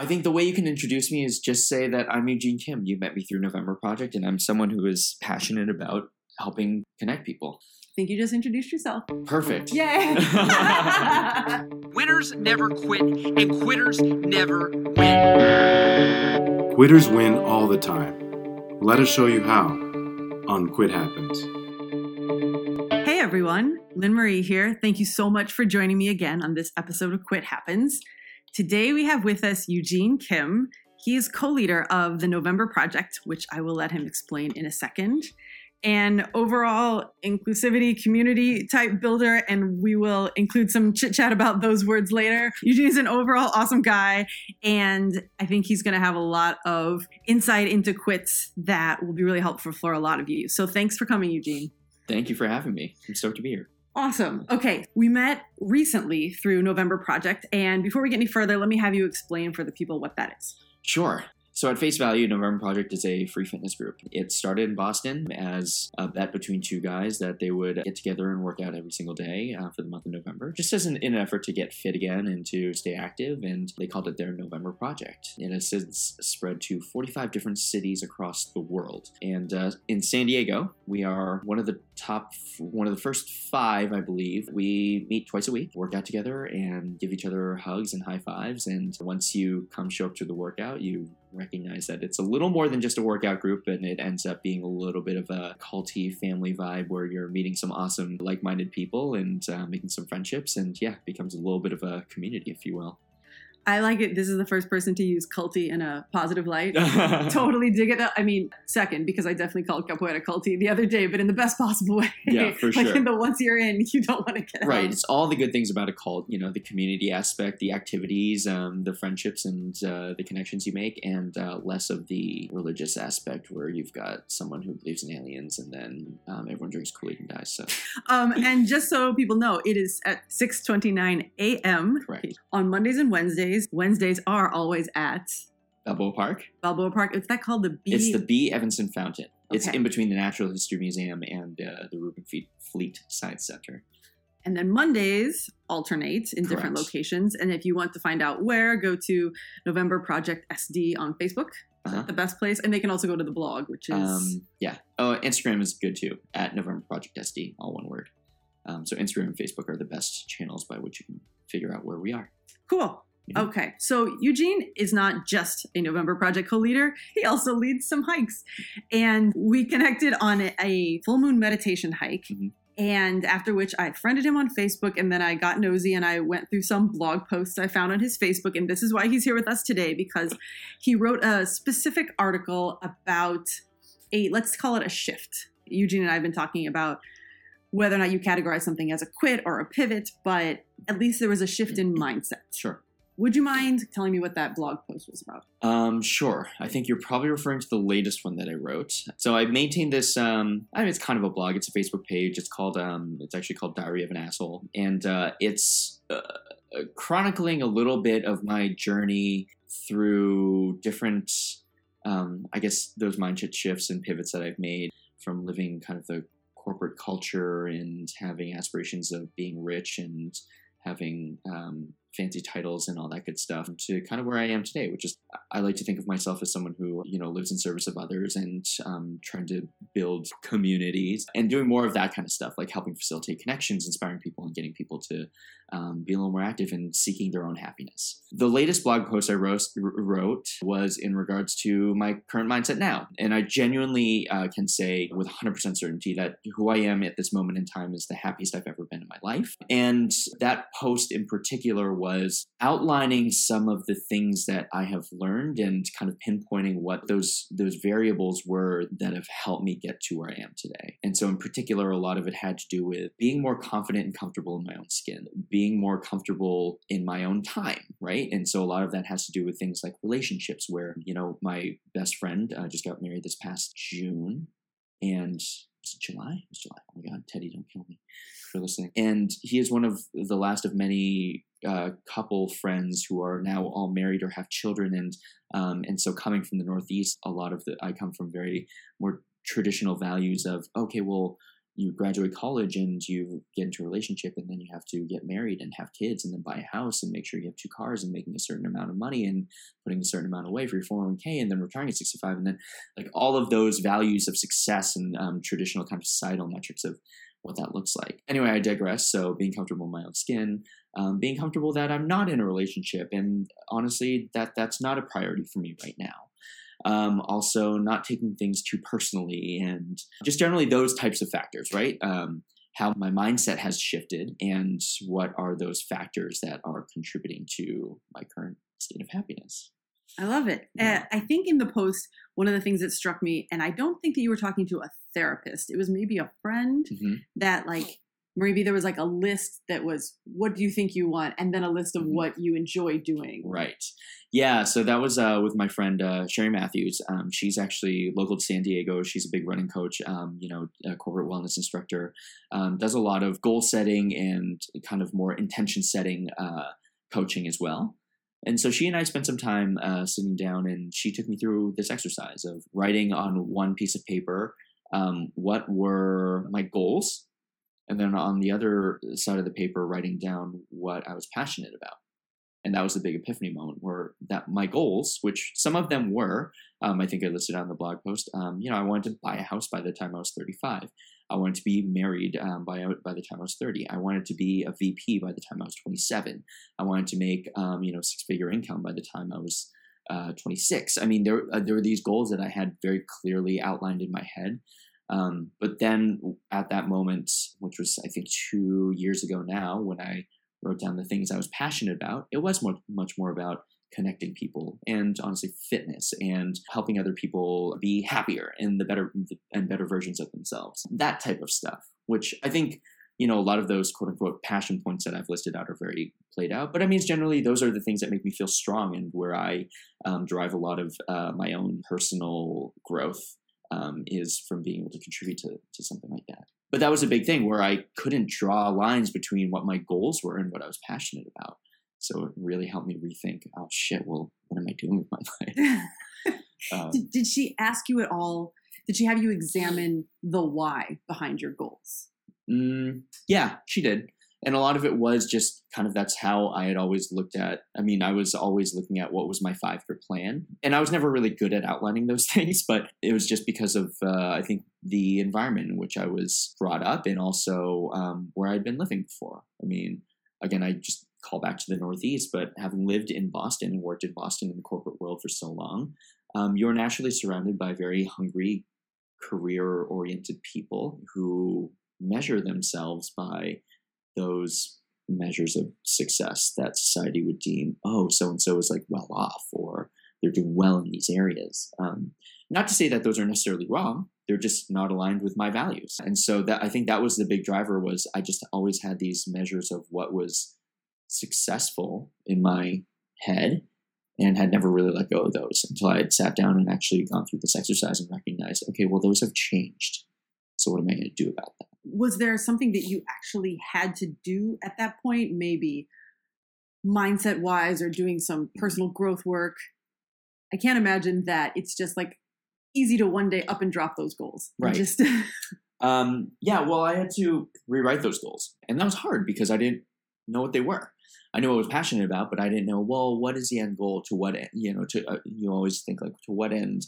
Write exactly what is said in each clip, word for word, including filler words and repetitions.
I think the way you can introduce me is just say that I'm Eugene Kim. You met me through November Project, and I'm someone who is passionate about helping connect people. I think you just introduced yourself. Perfect. Yay. Winners never quit, and quitters never win. Quitters win all the time. Let us show you how on Quit Happens. Hey, everyone. Lynn Marie here. Thank you so much for joining me again on this episode of Quit Happens. Today we have with us Eugene Kim. He is co-leader of the November Project, which I will let him explain in a second, and overall inclusivity, community type builder, and we will include some chit-chat about those words later. Eugene is an overall awesome guy, and I think he's going to have a lot of insight into quits that will be really helpful for a lot of you. So thanks for coming, Eugene. Thank you for having me. I'm stoked to be here. Awesome. Okay. We met recently through November Project. And before we get any further, let me have you explain for the people what that is. Sure. So at face value, November Project is a free fitness group. It started in Boston as a bet between two guys that they would get together and work out every single day uh, for the month of November, just as an, in an effort to get fit again and to stay active. And they called it their November Project. It has since spread to forty-five different cities across the world. And uh, in San Diego, we are one of the top, one of the first five, I believe. We meet twice a week, work out together, and give each other hugs and high fives. And once you come show up to the workout, you recognize that it's a little more than just a workout group, and it ends up being a little bit of a culty family vibe where you're meeting some awesome like-minded people and uh, making some friendships, and yeah, becomes a little bit of a community, if you will. I like it. This is the first person to use culty in a positive light. Totally dig it up. I mean, second, because I definitely called Capoeira culty the other day, but in the best possible way. Yeah, for sure. Like in the once you're in, you don't want to get out. Right. It's all the good things about a cult, you know, the community aspect, the activities, um, the friendships and uh, the connections you make, and uh, less of the religious aspect where you've got someone who believes in aliens and then um, everyone drinks Kool-Aid and dies. So. um, and just so people know, it is at six twenty-nine a.m. Correct. On Mondays and Wednesdays. Wednesdays are always at Balboa Park. Balboa Park. Is that called the B? It's the B Evanston Fountain. Okay. It's in between the Natural History Museum and uh, the Reuben Fleet Science Center. And then Mondays alternate in Correct. Different locations. And if you want to find out where, go to November Project S D on Facebook. Is uh-huh. that the best place? And they can also go to the blog, which is... Um, yeah. Oh, Instagram is good too, at November Project S D, all one word. Um, so Instagram and Facebook are the best channels by which you can figure out where we are. Cool. Yeah. Okay, so Eugene is not just a November Project co-leader. He also leads some hikes. And we connected on a full moon meditation hike, mm-hmm. and after which I friended him on Facebook, and then I got nosy and I went through some blog posts I found on his Facebook. And this is why he's here with us today, because he wrote a specific article about a, let's call it a shift. Eugene and I have been talking about whether or not you categorize something as a quit or a pivot, but at least there was a shift in mindset. Sure. Would you mind telling me what that blog post was about? Um, sure. I think you're probably referring to the latest one that I wrote. So I maintained this, um, I mean, it's kind of a blog. It's a Facebook page. It's called, um, it's actually called Diary of an Asshole. And uh, it's uh, chronicling a little bit of my journey through different, um, I guess, those mindset shifts and pivots that I've made from living kind of the corporate culture and having aspirations of being rich and having um, fancy titles and all that good stuff to kind of where I am today, which is, I like to think of myself as someone who, you know, lives in service of others and um, trying to build communities and doing more of that kind of stuff, like helping facilitate connections, inspiring people, and getting people to um, be a little more active in seeking their own happiness. The latest blog post I wrote, wrote was in regards to my current mindset now. And I genuinely uh, can say with one hundred percent certainty that who I am at this moment in time is the happiest I've ever been in my life. And that post in particular was outlining some of the things that I have learned and kind of pinpointing what those those variables were that have helped me get to where I am today. And so in particular, a lot of it had to do with being more confident and comfortable in my own skin, being more comfortable in my own time, right? And so a lot of that has to do with things like relationships where, you know, my best friend uh, just got married this past June and... Was it July? It was July. Oh my God, Teddy, don't kill me for listening. And he is one of the last of many uh, couple friends who are now all married or have children. And um, and so coming from the Northeast, a lot of the, I come from very more traditional values of, okay, well, you graduate college and you get into a relationship, and then you have to get married and have kids and then buy a house and make sure you have two cars and making a certain amount of money and putting a certain amount away for your four oh one k and then retiring at sixty-five. And then like all of those values of success and um, traditional kind of societal metrics of what that looks like. Anyway, I digress. So being comfortable in my own skin, um, being comfortable that I'm not in a relationship. And honestly, that that's not a priority for me right now. Um, also not taking things too personally and just generally those types of factors, right? Um, how my mindset has shifted and what are those factors that are contributing to my current state of happiness. I love it. Yeah. Uh, I think in the post, one of the things that struck me, and I don't think that you were talking to a therapist, it was maybe a friend mm-hmm. that like, maybe there was like a list that was, what do you think you want? And then a list of what you enjoy doing. Right. Yeah. So that was uh, with my friend, uh, Sherry Matthews. Um, she's actually local to San Diego. She's a big running coach, um, you know, a corporate wellness instructor, um, does a lot of goal setting and kind of more intention setting uh, coaching as well. And so she and I spent some time uh, sitting down, and she took me through this exercise of writing on one piece of paper, um, what were my goals? And then on the other side of the paper, writing down what I was passionate about. And that was the big epiphany moment where that my goals, which some of them were, um, I think I listed on the blog post, um, you know, I wanted to buy a house by the time I was thirty-five. I wanted to be married um, by, by the time I was thirty. I wanted to be a V P by the time I was twenty-seven. I wanted to make, um, you know, six-figure income by the time I was uh, twenty-six. I mean, there, uh, there were these goals that I had very clearly outlined in my head. Um, but then at that moment, which was, I think, two years ago now, when I wrote down the things I was passionate about, it was much, much more about connecting people and honestly fitness and helping other people be happier and the better and better versions of themselves, that type of stuff, which I think, you know, a lot of those quote unquote passion points that I've listed out are very played out. But I mean, it's generally, those are the things that make me feel strong and where I um, derive a lot of uh, my own personal growth. Um, is from being able to contribute to, to something like that. But that was a big thing where I couldn't draw lines between what my goals were and what I was passionate about. So it really helped me rethink, oh shit, well, what am I doing with my life? um, did, did she ask you at all, did she have you examine the why behind your goals? Mm, yeah, she did. And a lot of it was just kind of that's how I had always looked at. I mean, I was always looking at what was my five-year plan. And I was never really good at outlining those things, but it was just because of, uh, I think, the environment in which I was brought up and also um, where I'd been living before. I mean, again, I just call back to the Northeast, but having lived in Boston and worked in Boston in the corporate world for so long, um, you're naturally surrounded by very hungry, career-oriented people who measure themselves by those measures of success that society would deem, oh, so-and-so is like well off, or they're doing well in these areas. Um, not to say that those are necessarily wrong. They're just not aligned with my values. And so that I think that was the big driver was I just always had these measures of what was successful in my head and had never really let go of those until I had sat down and actually gone through this exercise and recognized, okay, well, those have changed. So what am I going to do about that? Was there something that you actually had to do at that point, maybe mindset wise or doing some personal growth work? I can't imagine that it's just like easy to one day up and drop those goals. Right. Just um, yeah, well, I had to rewrite those goals. And that was hard because I didn't know what they were. I knew what I was passionate about, but I didn't know, well, what is the end goal? To what end? You know, to uh, you always think like, to what end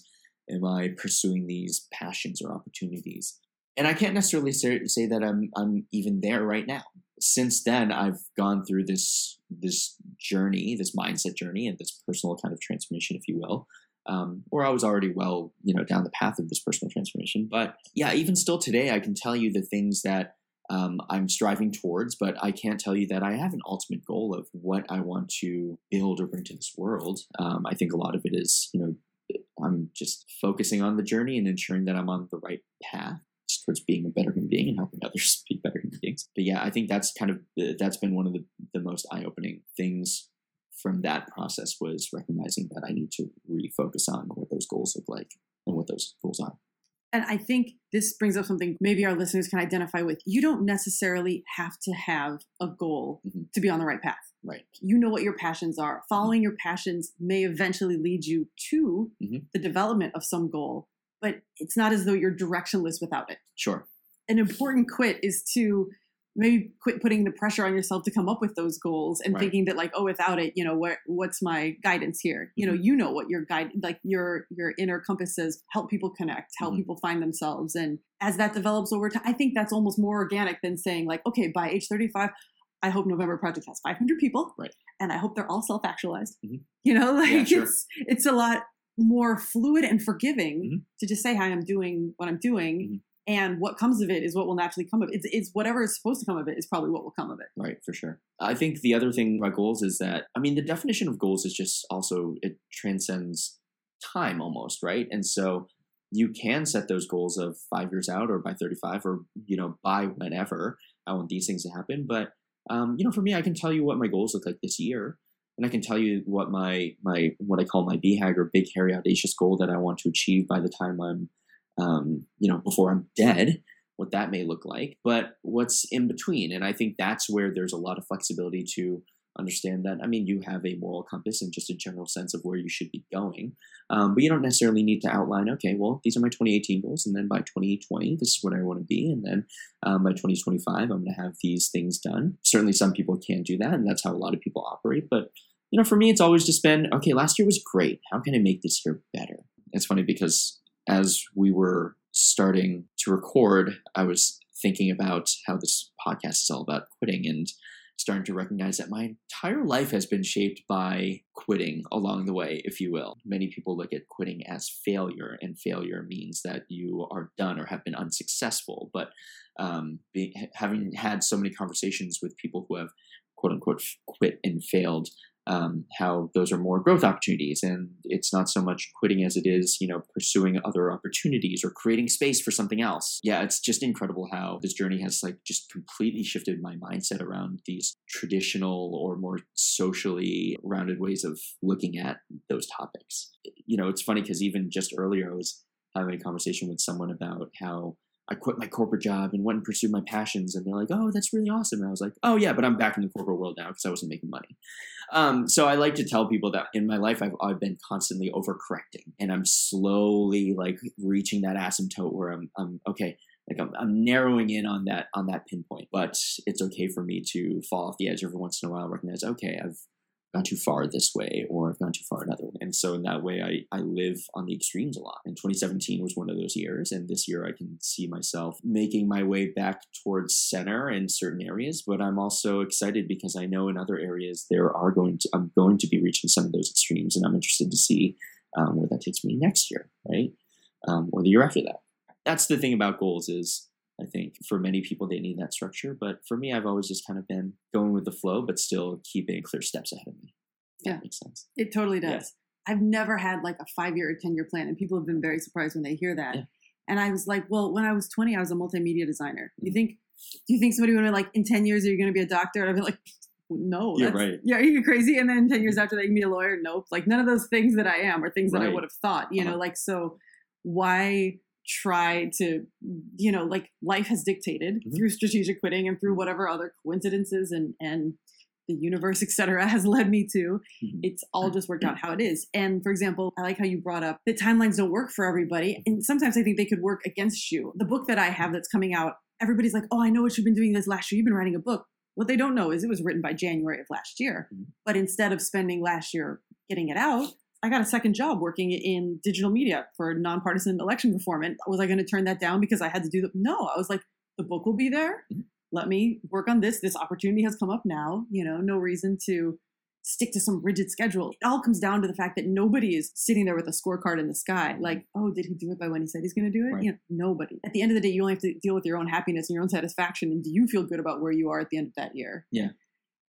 am I pursuing these passions or opportunities? And I can't necessarily say, say that I'm I'm even there right now. Since then, I've gone through this this journey, this mindset journey, and this personal kind of transformation, if you will. Um, or I was already well, you know, down the path of this personal transformation. But yeah, even still today, I can tell you the things that um, I'm striving towards, but I can't tell you that I have an ultimate goal of what I want to build or bring to this world. Um, I think a lot of it is, you know, I'm just focusing on the journey and ensuring that I'm on the right path towards being a better human being and helping others be better human beings. But yeah, I think that's kind of, that's been one of the, the most eye-opening things from that process was recognizing that I need to refocus on what those goals look like and what those goals are. And I think this brings up something maybe our listeners can identify with. You don't necessarily have to have a goal mm-hmm. to be on the right path. Right. You know what your passions are. Following mm-hmm. your passions may eventually lead you to mm-hmm. the development of some goal. But it's not as though you're directionless without it. Sure. an important quit is to maybe quit putting the pressure on yourself to come up with those goals and right. thinking that like, oh, without it, you know, what, what's my guidance here? Mm-hmm. You know, you know what your guide, like your, your inner compass says, help people connect, help mm-hmm. people find themselves. And as that develops over time, I think that's almost more organic than saying like, okay, by age thirty-five, I hope November Project has five hundred people. Right. And I hope they're all self-actualized, mm-hmm. you know, like yeah, sure. it's, it's a lot more fluid and forgiving mm-hmm. to just say, hi, I'm doing what I'm doing. Mm-hmm. And what comes of it is what will naturally come of it. It's, it's whatever is supposed to come of it is probably what will come of it. Right, for sure. I think the other thing about goals is that, I mean, the definition of goals is just also, it transcends time almost, right? And so you can set those goals of five years out or by thirty-five or, you know, by whenever I want these things to happen. But, um, you know, for me, I can tell you what my goals look like this year. And I can tell you what my, my what I call my B HAG or big, hairy, audacious goal that I want to achieve by the time I'm, um, you know, before I'm dead, what that may look like, but what's in between. And I think that's where there's a lot of flexibility to understand that, I mean, you have a moral compass and just a general sense of where you should be going. Um, but you don't necessarily need to outline, okay, well, these are my twenty eighteen goals. And then by twenty twenty, this is what I want to be. And then um, by twenty twenty-five, I'm going to have these things done. Certainly some people can do that. And that's how a lot of people operate. But, you know, for me, it's always just been, okay, last year was great. How can I make this year better? It's funny because as we were starting to record, I was thinking about how this podcast is all about quitting and starting to recognize that my entire life has been shaped by quitting along the way, if you will. Many people look at quitting as failure, and failure means that you are done or have been unsuccessful. But um, being, having had so many conversations with people who have, quote unquote, quit and failed, um, how those are more growth opportunities. And it's not so much quitting as it is, you know, pursuing other opportunities or creating space for something else. Yeah, it's just incredible how this journey has like just completely shifted my mindset around these traditional or more socially rounded ways of looking at those topics. You know, it's funny because even just earlier, I was having a conversation with someone about how I quit my corporate job and went and pursued my passions. And they're like, oh, that's really awesome. And I was like, oh yeah, but I'm back in the corporate world now because I wasn't making money. Um, so I like to tell people that in my life, I've, I've been constantly overcorrecting, and I'm slowly like reaching that asymptote where I'm, I'm okay. Like I'm, I'm narrowing in on that, on that pinpoint, but it's okay for me to fall off the edge every once in a while, recognize, okay, I've gone too far this way, or I've gone too far another way. And so in that way, I, I live on the extremes a lot. And twenty seventeen was one of those years. And this year I can see myself making my way back towards center in certain areas, but I'm also excited because I know in other areas there are going to, I'm going to be reaching some of those extremes, and I'm interested to see um, where that takes me next year, right? Um, or the year after that. That's the thing about goals is, I think for many people, they need that structure. But for me, I've always just kind of been going with the flow, but still keeping clear steps ahead of me. Yeah. That makes sense. It totally does. Yeah. I've never had like a five-year or ten-year plan. And people have been very surprised when they hear that. Yeah. And I was like, well, when I was twenty, I was a multimedia designer. Mm-hmm. You think, do you think somebody would be like, in ten years, are you going to be a doctor? And I'd be like, no. You're right. Yeah, you're crazy. And then ten years after that, you can be a lawyer. Nope. Like none of those things that I am are things right. that I would have thought, you uh-huh. know, like, so why try to, you know, like life has dictated mm-hmm. through strategic quitting and through whatever other coincidences and, and the universe, et cetera, has led me to. Mm-hmm. It's all just worked out how it is. And for example, I like how you brought up that timelines don't work for everybody. And sometimes I think they could work against you. The book that I have that's coming out, everybody's like, oh, I know what you've been doing this last year. You've been writing a book. What they don't know is it was written by January of last year. Mm-hmm. But instead of spending last year getting it out, I got a second job working in digital media for nonpartisan election reform. And was I going to turn that down because I had to do the, no, I was like, the book will be there. Mm-hmm. Let me work on this. This opportunity has come up now, you know, no reason to stick to some rigid schedule. It all comes down to the fact that nobody is sitting there with a scorecard in the sky. Like, oh, did he do it by when he said he's going to do it? Right. You know, nobody. At the end of the day, you only have to deal with your own happiness and your own satisfaction. And do you feel good about where you are at the end of that year? Yeah.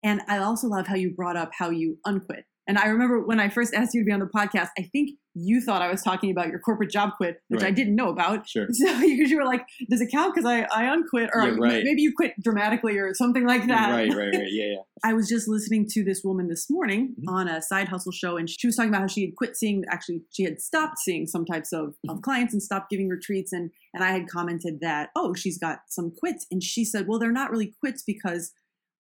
And I also love how you brought up how you unquit. And I remember when I first asked you to be on the podcast, I think you thought I was talking about your corporate job quit, which right. I didn't know about. Sure. So because you were like, does it count? Because I, I unquit or yeah, right. maybe you quit dramatically or something like that. Right, right, right. Yeah, yeah. I was just listening to this woman this morning mm-hmm. on a side hustle show, and she was talking about how she had quit seeing, actually, she had stopped seeing some types of, mm-hmm. of clients and stopped giving retreats. And, and I had commented that, oh, she's got some quits. And she said, well, they're not really quits because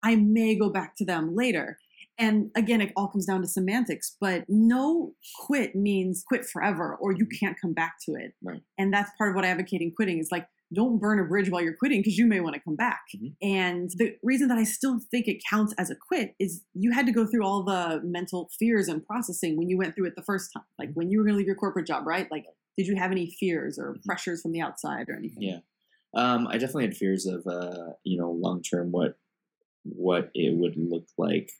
I may go back to them later. And again, it all comes down to semantics, but no quit means quit forever or you can't come back to it. Right. And that's part of what I advocate in quitting is like, don't burn a bridge while you're quitting because you may want to come back. Mm-hmm. And the reason that I still think it counts as a quit is you had to go through all the mental fears and processing when you went through it the first time. Like when you were going to leave your corporate job, right? Like, did you have any fears or mm-hmm. pressures from the outside or anything? Yeah. Um, I definitely had fears of, uh, you know, long-term what, what it would look like,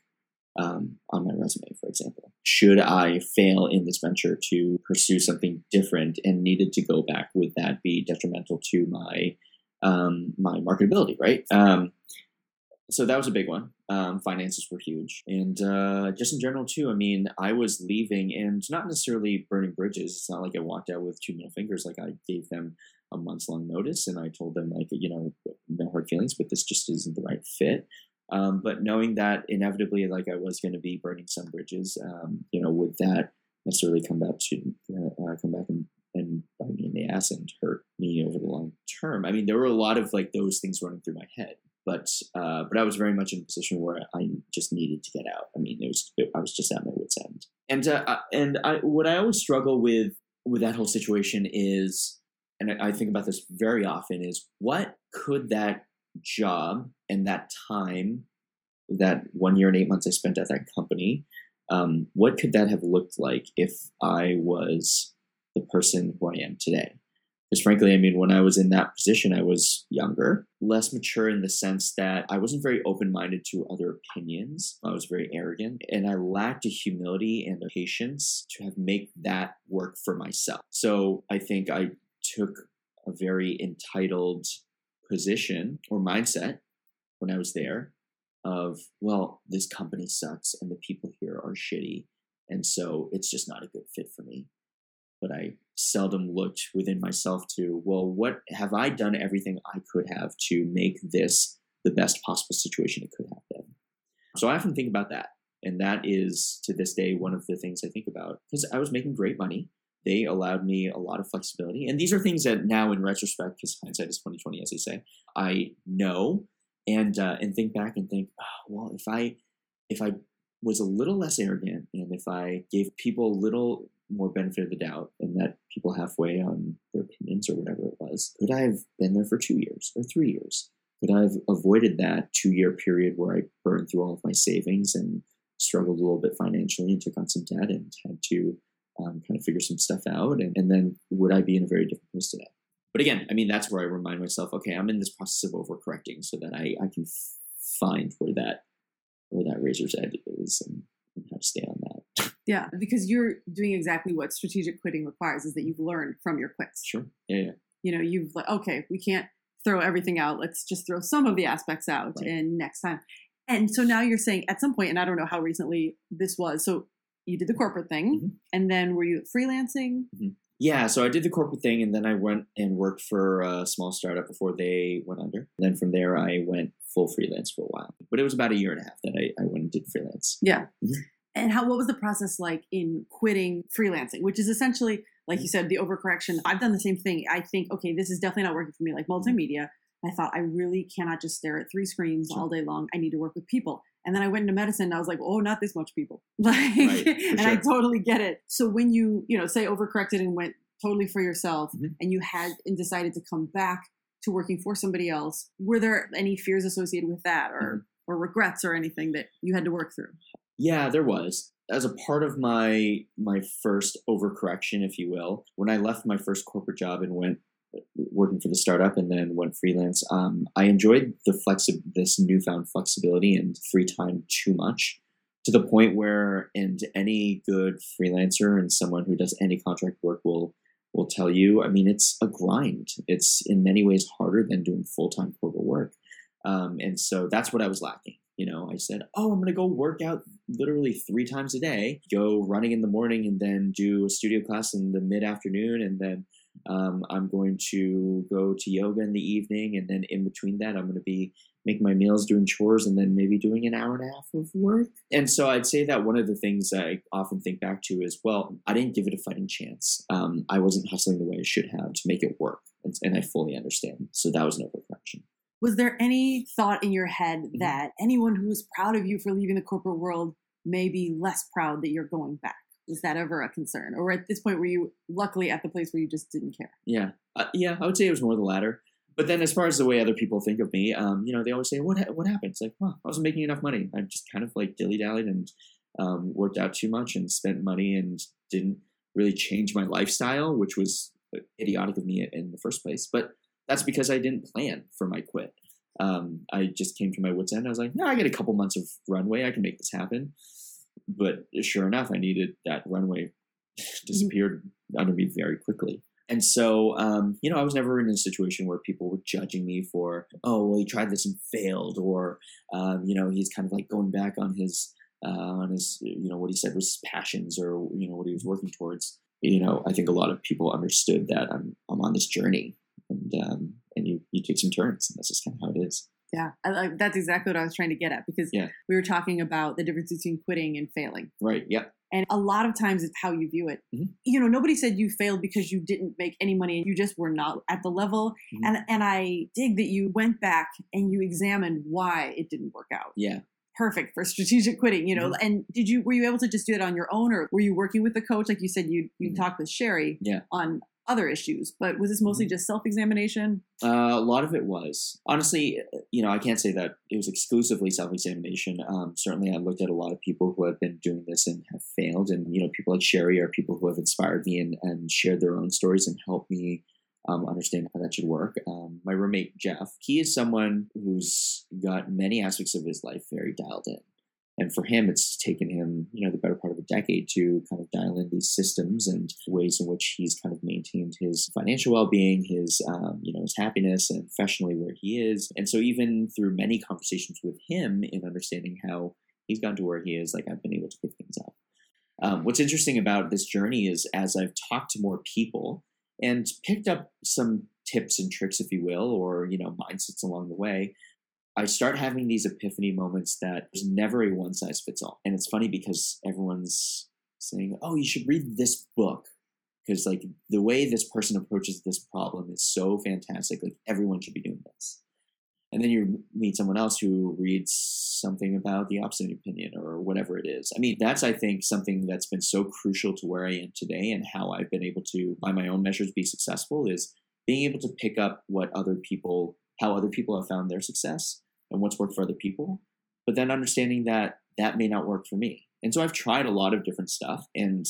um, on my resume, for example. Should I fail in this venture to pursue something different and needed to go back, would that be detrimental to my, um, my marketability, right? Um, so that was a big one. Um, finances were huge. And, uh, just in general too, I mean, I was leaving and not necessarily burning bridges. It's not like I walked out with two middle fingers. Like I gave them a month's long notice and I told them like, you know, no hard feelings, but this just isn't the right fit. Um, but knowing that inevitably, like I was going to be burning some bridges, um, you know, would that necessarily come back to uh, come back and, and bite me in the ass and hurt me over the long term? I mean, there were a lot of like those things running through my head, but uh, but I was very much in a position where I just needed to get out. I mean, it was it, I was just at my wit's end, and uh, and I, what I always struggle with with that whole situation is, and I think about this very often, is what could that job and that time, that one year and eight months I spent at that company, um, what could that have looked like if I was the person who I am today? Because frankly, I mean, when I was in that position, I was younger, less mature in the sense that I wasn't very open-minded to other opinions. I was very arrogant and I lacked a humility and a patience to have make that work for myself. So I think I took a very entitled position or mindset when I was there of, well, this company sucks and the people here are shitty. And so it's just not a good fit for me. But I seldom looked within myself to, well, what have I done everything I could have to make this the best possible situation it could have been? So I often think about that. And that is to this day, one of the things I think about, because I was making great money. They allowed me a lot of flexibility. And these are things that now in retrospect, because hindsight is twenty twenty, as they say, I know and uh, and think back and think, oh, well, if I if I was a little less arrogant and if I gave people a little more benefit of the doubt and met people halfway on their opinions or whatever it was, could I have been there for two years or three years? Could I have avoided that two-year period where I burned through all of my savings and struggled a little bit financially and took on some debt and had to Um, kind of figure some stuff out, and, and then would I be in a very different place today? But again, I mean, that's where I remind myself, okay, I'm in this process of overcorrecting so that I, I can f- find where that where that razor's edge is and, and how to stay on that. Yeah, because you're doing exactly what strategic quitting requires, is that you've learned from your quits. Sure. Yeah. yeah. You know, you've like, okay, we can't throw everything out. Let's just throw some of the aspects out, right. And next time. And so now you're saying at some point, and I don't know how recently this was, so you did the corporate thing, mm-hmm. and then were you freelancing? Mm-hmm. Yeah, so I did the corporate thing, and then I went and worked for a small startup before they went under. And then from there, I went full freelance for a while. But it was about a year and a half that I, I went and did freelance. Yeah. Mm-hmm. And how? What was the process like in quitting freelancing, which is essentially, like mm-hmm. you said, the overcorrection. I've done the same thing. I think, okay, this is definitely not working for me, like multimedia. I thought, I really cannot just stare at three screens sure. all day long. I need to work with people. And then I went into medicine and I was like, oh, not this much people. Like, right, and sure. I totally get it. So when you, you know, say overcorrected and went totally for yourself mm-hmm. and you had and decided to come back to working for somebody else, were there any fears associated with that or, mm-hmm. or regrets or anything that you had to work through? Yeah, there was. As a part of my, my first overcorrection, if you will, when I left my first corporate job and went working for the startup and then went freelance. Um, I enjoyed the flexi- this newfound flexibility and free time too much to the point where, and any good freelancer and someone who does any contract work will, will tell you, I mean, it's a grind. It's in many ways harder than doing full-time corporate work. Um, and so that's what I was lacking. You know, I said, oh, I'm going to go work out literally three times a day, go running in the morning and then do a studio class in the mid-afternoon and then Um, I'm going to go to yoga in the evening. And then in between that, I'm going to be making my meals, doing chores, and then maybe doing an hour and a half of work. And so I'd say that one of the things I often think back to is, well, I didn't give it a fighting chance. Um, I wasn't hustling the way I should have to make it work. And, and I fully understand. So that was an overcorrection. Was there any thought in your head mm-hmm. that anyone who was proud of you for leaving the corporate world may be less proud that you're going back? Is that ever a concern? Or at this point, were you luckily at the place where you just didn't care? Yeah. Uh, yeah, I would say it was more the latter. But then as far as the way other people think of me, um, you know, they always say, what, ha- what happened? It's like, well, I wasn't making enough money. I just kind of like dilly-dallied and um, worked out too much and spent money and didn't really change my lifestyle, which was idiotic of me in the first place. But that's because I didn't plan for my quit. Um, I just came to my wit's end. I was like, no, I get a couple months of runway. I can make this happen. But sure enough, I needed that runway disappeared mm-hmm. under me very quickly. And so, um, you know, I was never in a situation where people were judging me for, oh, well, he tried this and failed, or, um, you know, he's kind of like going back on his, uh, on his, you know, what he said was his passions, or, you know, what he was working towards. You know, I think a lot of people understood that I'm, I'm on this journey, and, um, and you, you take some turns, and that's just kind of how it is. Yeah, I, that's exactly what I was trying to get at, because yeah. we were talking about the difference between quitting and failing. Right. Yeah. And a lot of times it's how you view it. Mm-hmm. You know, nobody said you failed because you didn't make any money and you just were not at the level. Mm-hmm. And and I dig that you went back and you examined why it didn't work out. Yeah. Perfect for strategic quitting, you know. Mm-hmm. And did you, were you able to just do it on your own, or were you working with a coach? Like you said, you you mm-hmm. talked with Sherry yeah. on other issues, but was this mostly mm-hmm. just self-examination? Uh, a lot of it was. Honestly, you know, I can't say that it was exclusively self-examination. Um, certainly I looked at a lot of people who have been doing this and have failed, and, you know, people like Sherry are people who have inspired me and, and shared their own stories and helped me um, understand how that should work. Um, my roommate, Jeff, he is someone who's got many aspects of his life very dialed in. And for him, it's taken him, you know, the better part of a decade to kind of dial in these systems and ways in which he's kind of maintained his financial well-being, his, um, you know, his happiness, and professionally where he is. And so even through many conversations with him in understanding how he's gotten to where he is, like, I've been able to pick things up. Um, what's interesting about this journey is as I've talked to more people and picked up some tips and tricks, if you will, or, you know, mindsets along the way, I start having these epiphany moments that there's never a one size fits all. And it's funny because everyone's saying, oh, you should read this book, because like the way this person approaches this problem is so fantastic. Like everyone should be doing this. And then you meet someone else who reads something about the opposite opinion or whatever it is. I mean, that's, I think, something that's been so crucial to where I am today and how I've been able to, by my own measures, be successful, is being able to pick up what other people, how other people have found their success and what's worked for other people, but then understanding that that may not work for me. And so I've tried a lot of different stuff, and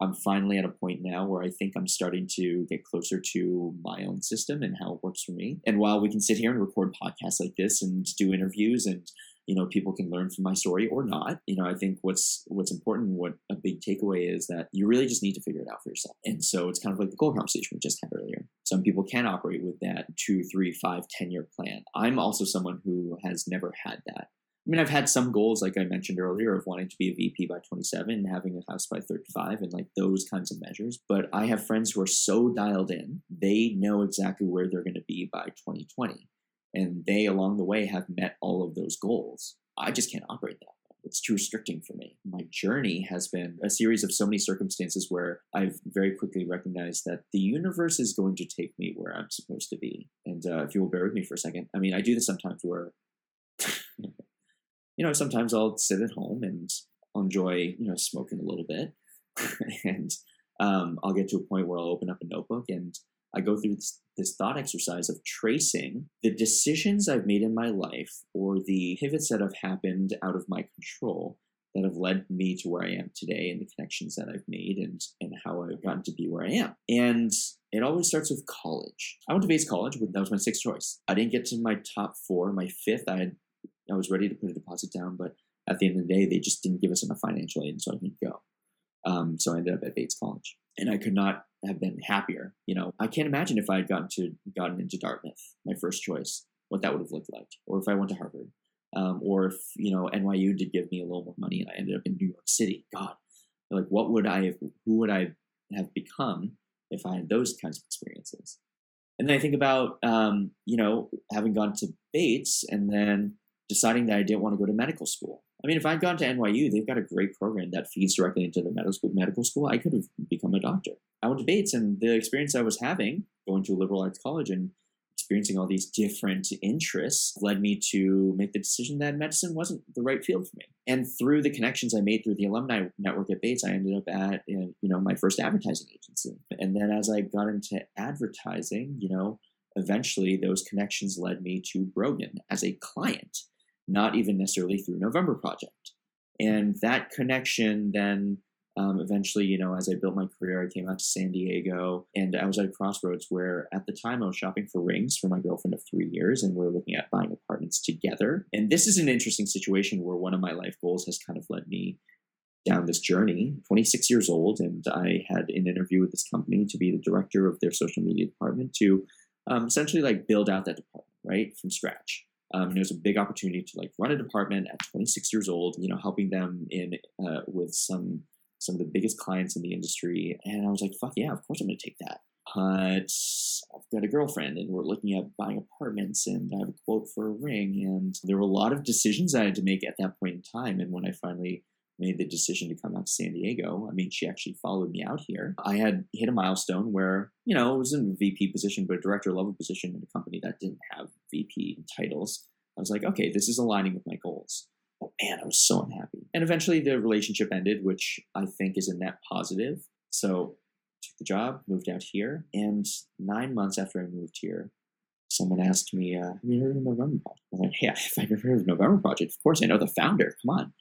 I'm finally at a point now where I think I'm starting to get closer to my own system and how it works for me. And while we can sit here and record podcasts like this and do interviews, and, you know, people can learn from my story or not, you know, I think what's what's important, what a big takeaway is, that you really just need to figure it out for yourself. And so it's kind of like the goal conversation we just had earlier. Some people can operate with that two, three, five, ten-year plan. I'm also someone who has never had that. I mean, I've had some goals, like I mentioned earlier, of wanting to be a V P by twenty-seven and having a house by thirty-five and like those kinds of measures. But I have friends who are so dialed in, they know exactly where they're going to be by twenty twenty. And they, along the way, have met all of those goals. I just can't operate that. It's too restricting for me. My journey has been a series of so many circumstances where I've very quickly recognized that the universe is going to take me where I'm supposed to be. And uh, if you will bear with me for a second, I mean, I do this sometimes where, you know, sometimes I'll sit at home and I'll enjoy, you know, smoking a little bit. And um, I'll get to a point where I'll open up a notebook and I go through this, this thought exercise of tracing the decisions I've made in my life or the pivots that have happened out of my control that have led me to where I am today, and the connections that I've made and, and how I've gotten to be where I am. And it always starts with college. I went to Bates College, but that was my sixth choice. I didn't get to my top four. My fifth, I had, I was ready to put a deposit down, but at the end of the day, they just didn't give us enough financial aid, and so I didn't go. Um, so I ended up at Bates College, and I could not have been happier. You know, I can't imagine if I had gotten to gotten into Dartmouth, my first choice, what that would have looked like, or if I went to Harvard, um, or if, you know, N Y U did give me a little more money and I ended up in New York City. God, like what would I have, who would I have become if I had those kinds of experiences? And then I think about, um, you know, having gone to Bates and then deciding that I didn't want to go to medical school. I mean, if I'd gone to N Y U, they've got a great program that feeds directly into the medical school. Medical school, I could have become a doctor. I went to Bates, and the experience I was having, going to a liberal arts college and experiencing all these different interests, led me to make the decision that medicine wasn't the right field for me. And through the connections I made through the alumni network at Bates, I ended up at, you know, my first advertising agency. And then as I got into advertising, you know, eventually those connections led me to Brogan as a client, not even necessarily through November Project. And that connection then um, eventually, you know, as I built my career, I came out to San Diego, and I was at a crossroads where at the time I was shopping for rings for my girlfriend of three years, and we were looking at buying apartments together. And this is an interesting situation where one of my life goals has kind of led me down this journey. twenty-six years old, and I had an interview with this company to be the director of their social media department to um, essentially like build out that department, right, from scratch. Um, and it was a big opportunity to like run a department at twenty-six years old, you know, helping them in uh, with some some of the biggest clients in the industry. And I was like, fuck yeah, of course I'm going to take that. But I've got a girlfriend and we're looking at buying apartments and I have a quote for a ring. And there were a lot of decisions I had to make at that point in time. And when I finally made the decision to come out to San Diego, I mean, she actually followed me out here. I had hit a milestone where, you know, it was in a V P position, but a director level position in a company that didn't have V P titles. I was like, okay, this is aligning with my goals. But man, I was so unhappy. And eventually the relationship ended, which I think is a net positive. So took the job, moved out here. And nine months after I moved here, someone asked me, uh, have you heard of November Project? I was like, yeah, if I've never heard of November Project, of course, I know the founder, come on.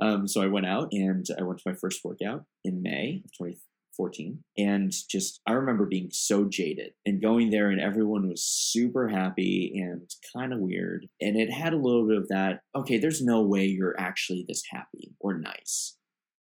Um, so I went out and I went to my first workout in May of twenty fourteen, and just, I remember being so jaded and going there, and everyone was super happy and kind of weird. And it had a little bit of that, okay, there's no way you're actually this happy or nice.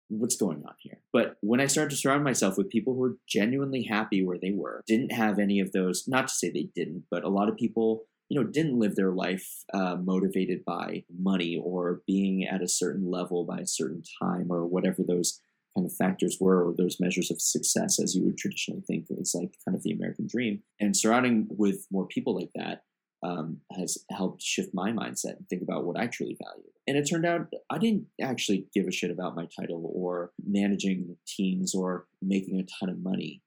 What's going on here? But when I started to surround myself with people who were genuinely happy where they were, didn't have any of those, not to say they didn't, but a lot of people, you know, didn't live their life uh, motivated by money or being at a certain level by a certain time or whatever those kind of factors were, or those measures of success, as you would traditionally think is like kind of the American dream. And surrounding with more people like that um, has helped shift my mindset and think about what I truly value. And it turned out I didn't actually give a shit about my title or managing teams or making a ton of money.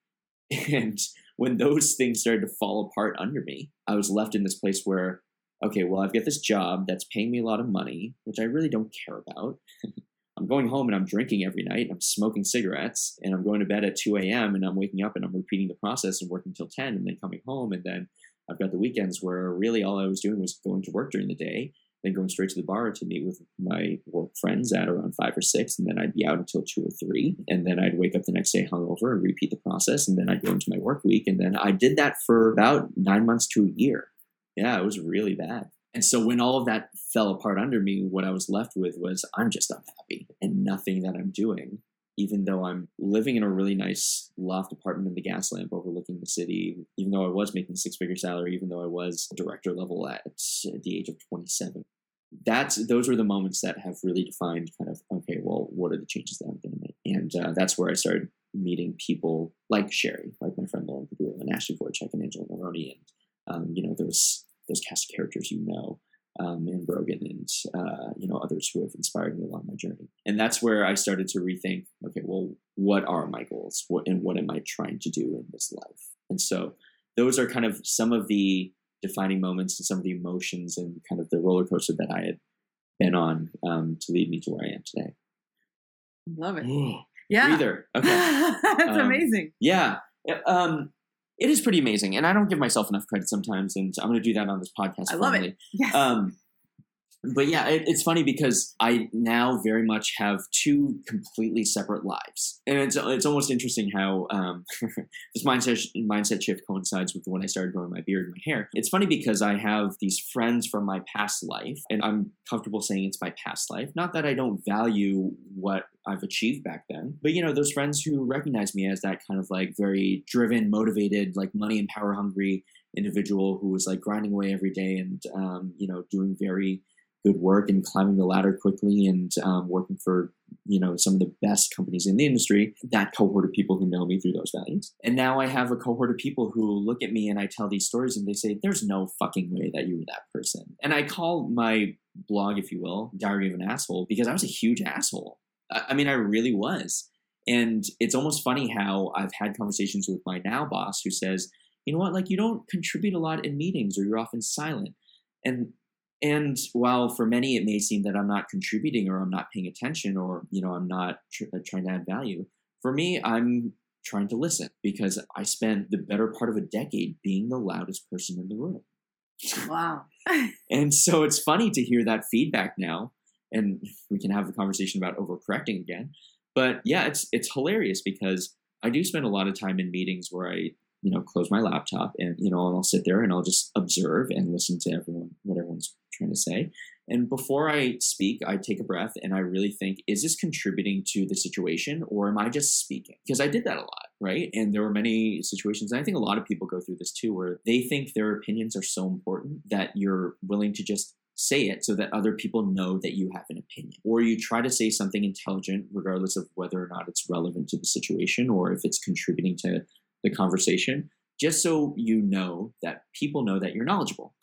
And when those things started to fall apart under me, I was left in this place where, okay, well, I've got this job that's paying me a lot of money, which I really don't care about. I'm going home and I'm drinking every night. I'm smoking cigarettes and I'm going to bed at two a.m. and I'm waking up and I'm repeating the process and working till ten and then coming home. And then I've got the weekends where really all I was doing was going to work during the day, then going straight to the bar to meet with my work friends at around five or six. And then I'd be out until two or three. And then I'd wake up the next day hungover and repeat the process. And then I'd go into my work week. And then I did that for about nine months to a year. Yeah, it was really bad. And so when all of that fell apart under me, what I was left with was I'm just unhappy and nothing that I'm doing, even though I'm living in a really nice loft apartment in the Gaslamp overlooking the city, even though I was making a six-figure salary, even though I was director level at the age of twenty-seven. That's those were the moments that have really defined kind of, okay, well, what are the changes that I'm going to make? And uh, that's where I started meeting people like Sherry, like my friend Lauren Pabir and Ashley Voracek and Angela Moroni, and um, you know, those those cast of characters you know, um, and Brogan, and uh, you know, others who have inspired me along my journey. And that's where I started to rethink, okay, well, what are my goals? What and what am I trying to do in this life? And so those are kind of some of the defining moments and some of the emotions and kind of the roller coaster that I had been on um, to lead me to where I am today. Love it. Yeah. Either. Okay. That's um, amazing. Yeah. Um, it is pretty amazing. And I don't give myself enough credit sometimes. And I'm going to do that on this podcast. I love finally. It. Yes. Um, but yeah, it, it's funny because I now very much have two completely separate lives. And it's it's almost interesting how um, this mindset mindset shift coincides with when I started growing my beard and my hair. It's funny because I have these friends from my past life, and I'm comfortable saying it's my past life. Not that I don't value what I've achieved back then, but you know, those friends who recognize me as that kind of like very driven, motivated, like money and power hungry individual who was like grinding away every day and, um, you know, doing very good work and climbing the ladder quickly and um, working for, you know, some of the best companies in the industry, that cohort of people who know me through those values. And now I have a cohort of people who look at me and I tell these stories and they say, there's no fucking way that you were that person. And I call my blog, if you will, Diary of an Asshole, because I was a huge asshole. I mean, I really was. And it's almost funny how I've had conversations with my now boss who says, you know what, like you don't contribute a lot in meetings or you're often silent. And And while for many it may seem that I'm not contributing or I'm not paying attention or, you know, I'm not tr- trying to add value, for me, I'm trying to listen, because I spent the better part of a decade being the loudest person in the room. Wow. And so it's funny to hear that feedback now, and we can have the conversation about overcorrecting again. But yeah, it's it's hilarious because I do spend a lot of time in meetings where I, you know, close my laptop and, you know, and I'll sit there and I'll just observe and listen to everyone, what everyone's trying to say. And before I speak, I take a breath and I really think, is this contributing to the situation or am I just speaking? Because I did that a lot, right? And there were many situations, and I think a lot of people go through this too, where they think their opinions are so important that you're willing to just say it so that other people know that you have an opinion. Or you try to say something intelligent regardless of whether or not it's relevant to the situation or if it's contributing to the conversation, just so you know that people know that you're knowledgeable.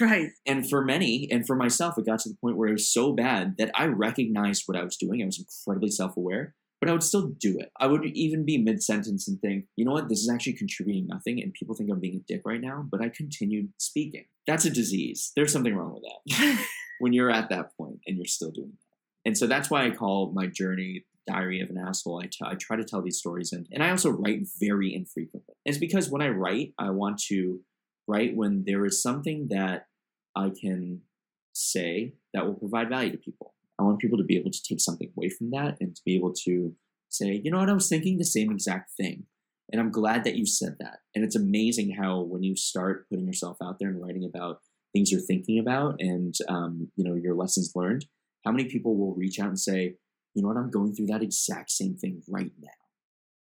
Right. And for many, and for myself, it got to the point where it was so bad that I recognized what I was doing. I was incredibly self-aware, but I would still do it. I would even be mid-sentence and think, you know what, this is actually contributing nothing and people think I'm being a dick right now, but I continued speaking. That's a disease. There's something wrong with that when you're at that point and you're still doing that. And so that's why I call my journey Diary of an Asshole. I, t- I try to tell these stories, and, and I also write very infrequently. It's because when I write, I want to write when there is something that I can say that will provide value to people. I want people to be able to take something away from that and to be able to say, you know what, I was thinking the same exact thing. And I'm glad that you said that. And it's amazing how when you start putting yourself out there and writing about things you're thinking about and, um, you know, your lessons learned, how many people will reach out and say, you know what, I'm going through that exact same thing right now.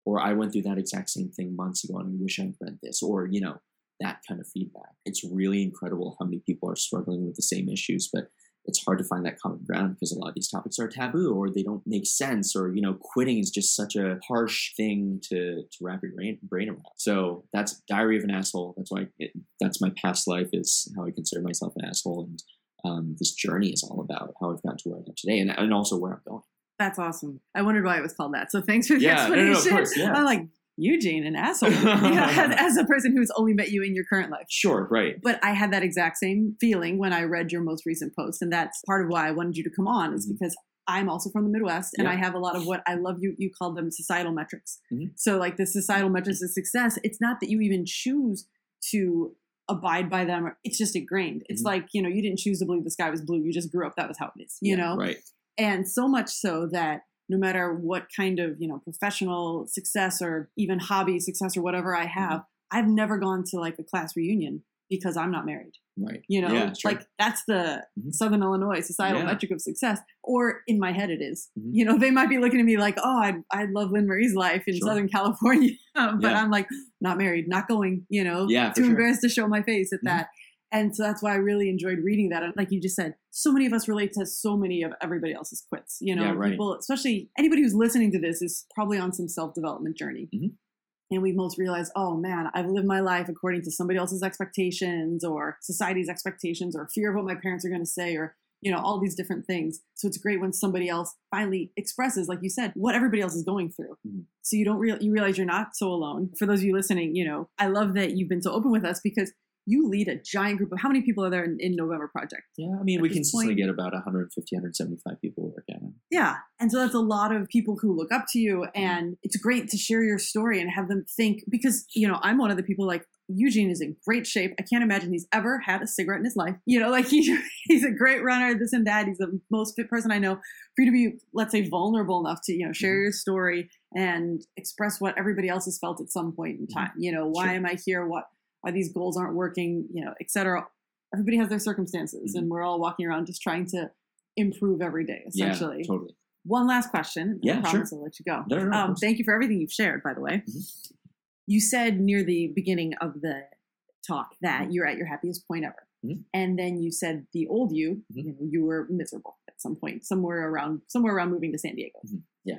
Or I went through that exact same thing months ago and I wish I'd read this. Or, you know, that kind of feedback. It's really incredible how many people are struggling with the same issues, but it's hard to find that common ground because a lot of these topics are taboo or they don't make sense, or, you know, quitting is just such a harsh thing to, to wrap your brain around. So that's Diary of an Asshole. That's why it, that's my past life, is how I consider myself an asshole. And um, this journey is all about how I've gotten to where I am today and, and also where I'm going. That's awesome. I wondered why it was called that. So thanks for the yeah, explanation. No, no, of course, yeah. I'm like, Eugene, an asshole. Yeah, as a person who's only met you in your current life. Sure, right. But I had that exact same feeling when I read your most recent post. And that's part of why I wanted you to come on, is mm-hmm. because I'm also from the Midwest and yeah. I have a lot of what I love you, you called them societal metrics. Mm-hmm. So like the societal metrics of success, it's not that you even choose to abide by them. It's just ingrained. It's mm-hmm. like, you know, you didn't choose to believe the sky was blue. You just grew up. That was how it is, you yeah, know? Right. And so much so that no matter what kind of, you know, professional success or even hobby success or whatever I have, mm-hmm. I've never gone to like a class reunion because I'm not married. Right. You know, yeah, like that's the mm-hmm. Southern Illinois societal yeah. metric of success. Or in my head it is. Mm-hmm. You know, they might be looking at me like, oh, I I love Lynn Marie's life in sure. Southern California. But yeah. I'm like, not married, not going, you know, yeah, too sure. embarrassed to show my face at mm-hmm. that. And so that's why I really enjoyed reading that. And like you just said, so many of us relate to so many of everybody else's quits. You know, yeah, right. people, especially anybody who's listening to this, is probably on some self-development journey. Mm-hmm. And we most realize, oh man, I've lived my life according to somebody else's expectations or society's expectations or fear of what my parents are going to say or, you know, all these different things. So it's great when somebody else finally expresses, like you said, what everybody else is going through. Mm-hmm. So you don't real you realize you're not so alone. For those of you listening, you know, I love that you've been so open with us because you lead a giant group of, how many people are there in, in November Project? Yeah, I mean, we consistently get about one hundred fifty, one hundred seventy-five people working on it. Yeah, and so that's a lot of people who look up to you, and it's great to share your story and have them think, because, you know, I'm one of the people like, Eugene is in great shape. I can't imagine he's ever had a cigarette in his life. You know, like he, he's a great runner, this and that. He's the most fit person I know. For you to be, let's say, vulnerable enough to, you know, share mm-hmm. your story and express what everybody else has felt at some point in time. Mm-hmm. You know, why sure. am I here? What? Why these goals aren't working, you know, et cetera. Everybody has their circumstances mm-hmm. and we're all walking around just trying to improve every day, essentially. Yeah, totally. One last question. Yeah, I promise sure. I'll let you go. No, no, um, thank you for everything you've shared, by the way. Mm-hmm. You said near the beginning of the talk that mm-hmm. you're at your happiest point ever. Mm-hmm. And then you said the old you, mm-hmm. you know, you were miserable at some point, somewhere around, somewhere around moving to San Diego. Mm-hmm. Yeah.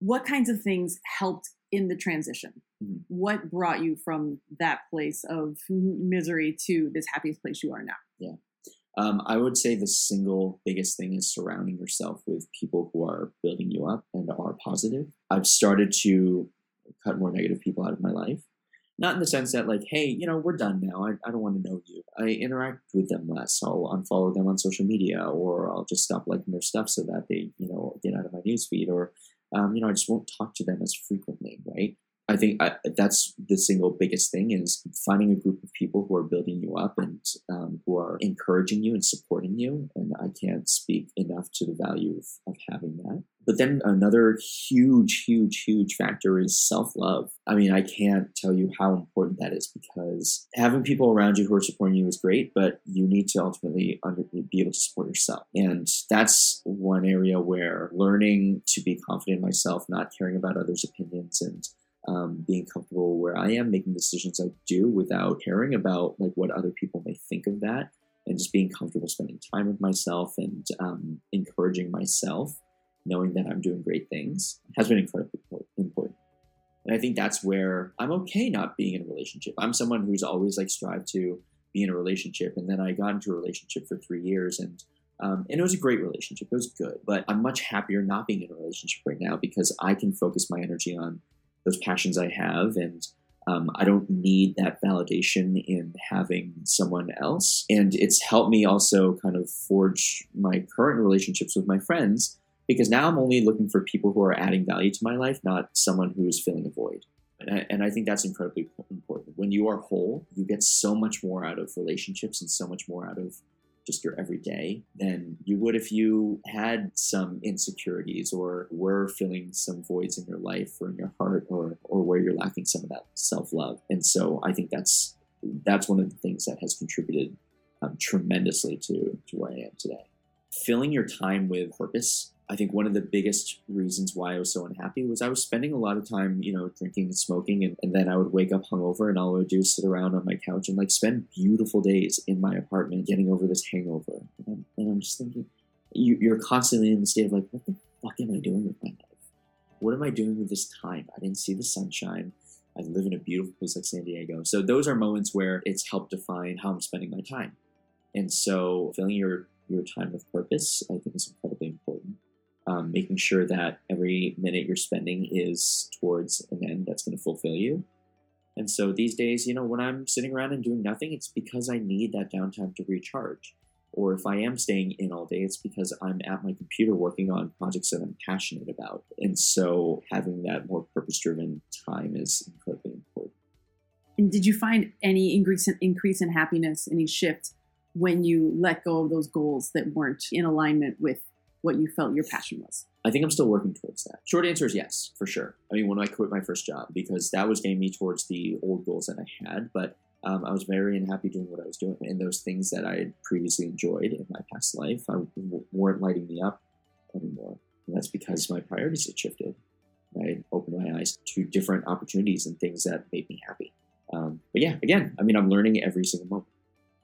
What kinds of things helped in the transition? Mm-hmm. What brought you from that place of misery to this happiest place you are now? Yeah. Um, I would say the single biggest thing is surrounding yourself with people who are building you up and are positive. I've started to cut more negative people out of my life. Not in the sense that like, hey, you know, we're done now. I, I don't want to know you. I interact with them less. I'll unfollow them on social media, or I'll just stop liking their stuff so that they, you know, get out of my newsfeed, or, um, you know, I just won't talk to them as frequently, right? I think I, that's the single biggest thing, is finding a group of people who are building you up and um, who are encouraging you and supporting you. And I can't speak enough to the value of, of having that. But then another huge, huge, huge factor is self-love. I mean, I can't tell you how important that is, because having people around you who are supporting you is great, but you need to ultimately under, be able to support yourself. And that's one area where learning to be confident in myself, not caring about others' opinions, and Um, being comfortable where I am, making decisions I do without caring about like what other people may think of that, and just being comfortable spending time with myself and um, encouraging myself, knowing that I'm doing great things, has been incredibly important. And I think that's where I'm okay not being in a relationship. I'm someone who's always like strived to be in a relationship, and then I got into a relationship for three years and Um, and it was a great relationship. It was good, but I'm much happier not being in a relationship right now, because I can focus my energy on those passions I have, and um, I don't need that validation in having someone else. And it's helped me also kind of forge my current relationships with my friends, because now I'm only looking for people who are adding value to my life, not someone who is filling a void. And I, and I think that's incredibly important. When you are whole, you get so much more out of relationships and so much more out of just your everyday than you would if you had some insecurities or were filling some voids in your life or in your heart, or or where you're lacking some of that self-love. And so I think that's that's one of the things that has contributed um, tremendously to, to where I am today. Filling your time with purpose. I think one of the biggest reasons why I was so unhappy was I was spending a lot of time, you know, drinking and smoking, and, and then I would wake up hungover, and all I would do is sit around on my couch and like spend beautiful days in my apartment getting over this hangover. And I'm, and I'm just thinking, you, you're constantly in the state of like, what the fuck am I doing with my life? What am I doing with this time? I didn't see the sunshine. I live in a beautiful place like San Diego. So those are moments where it's helped define how I'm spending my time. And so filling your, your time with purpose, I think, is incredibly important. Um, making sure that every minute you're spending is towards an end that's going to fulfill you. And so these days, you know, when I'm sitting around and doing nothing, it's because I need that downtime to recharge. Or if I am staying in all day, it's because I'm at my computer working on projects that I'm passionate about. And so having that more purpose-driven time is incredibly important. And did you find any increase in, increase in happiness, any shift when you let go of those goals that weren't in alignment with what you felt your passion was? I think I'm still working towards that. Short answer is yes, for sure. I mean, when I quit my first job, because that was getting me towards the old goals that I had, but um, I was very unhappy doing what I was doing. And those things that I had previously enjoyed in my past life I w- weren't lighting me up anymore. And that's because my priorities had shifted. I opened my eyes to different opportunities and things that made me happy. Um, but yeah, again, I mean, I'm learning every single moment.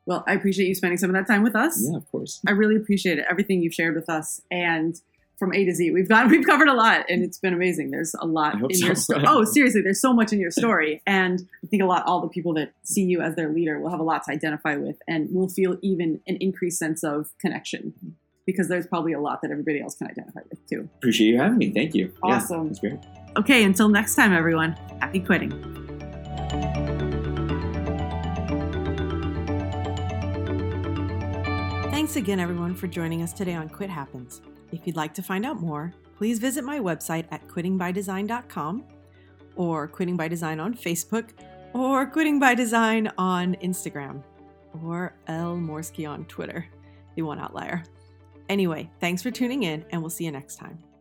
Well, I appreciate you spending some of that time with us. Yeah, of course. I really appreciate it, everything you've shared with us, and from A to Z, we've got we've covered a lot, and it's been amazing. There's a lot in so. your story. Oh, seriously, there's so much in your story, and I think a lot all the people that see you as their leader will have a lot to identify with, and will feel even an increased sense of connection, because there's probably a lot that everybody else can identify with too. Appreciate you having me. Thank you. Awesome. Yeah, that's great. Okay, until next time, everyone. Happy quitting. Thanks again, everyone, for joining us today on Quit Happens. If you'd like to find out more, please visit my website at quitting by design dot com, or Quitting by Design on Facebook, or Quitting by Design on Instagram, or L. Morsky on Twitter, the one outlier. Anyway, thanks for tuning in, and we'll see you next time.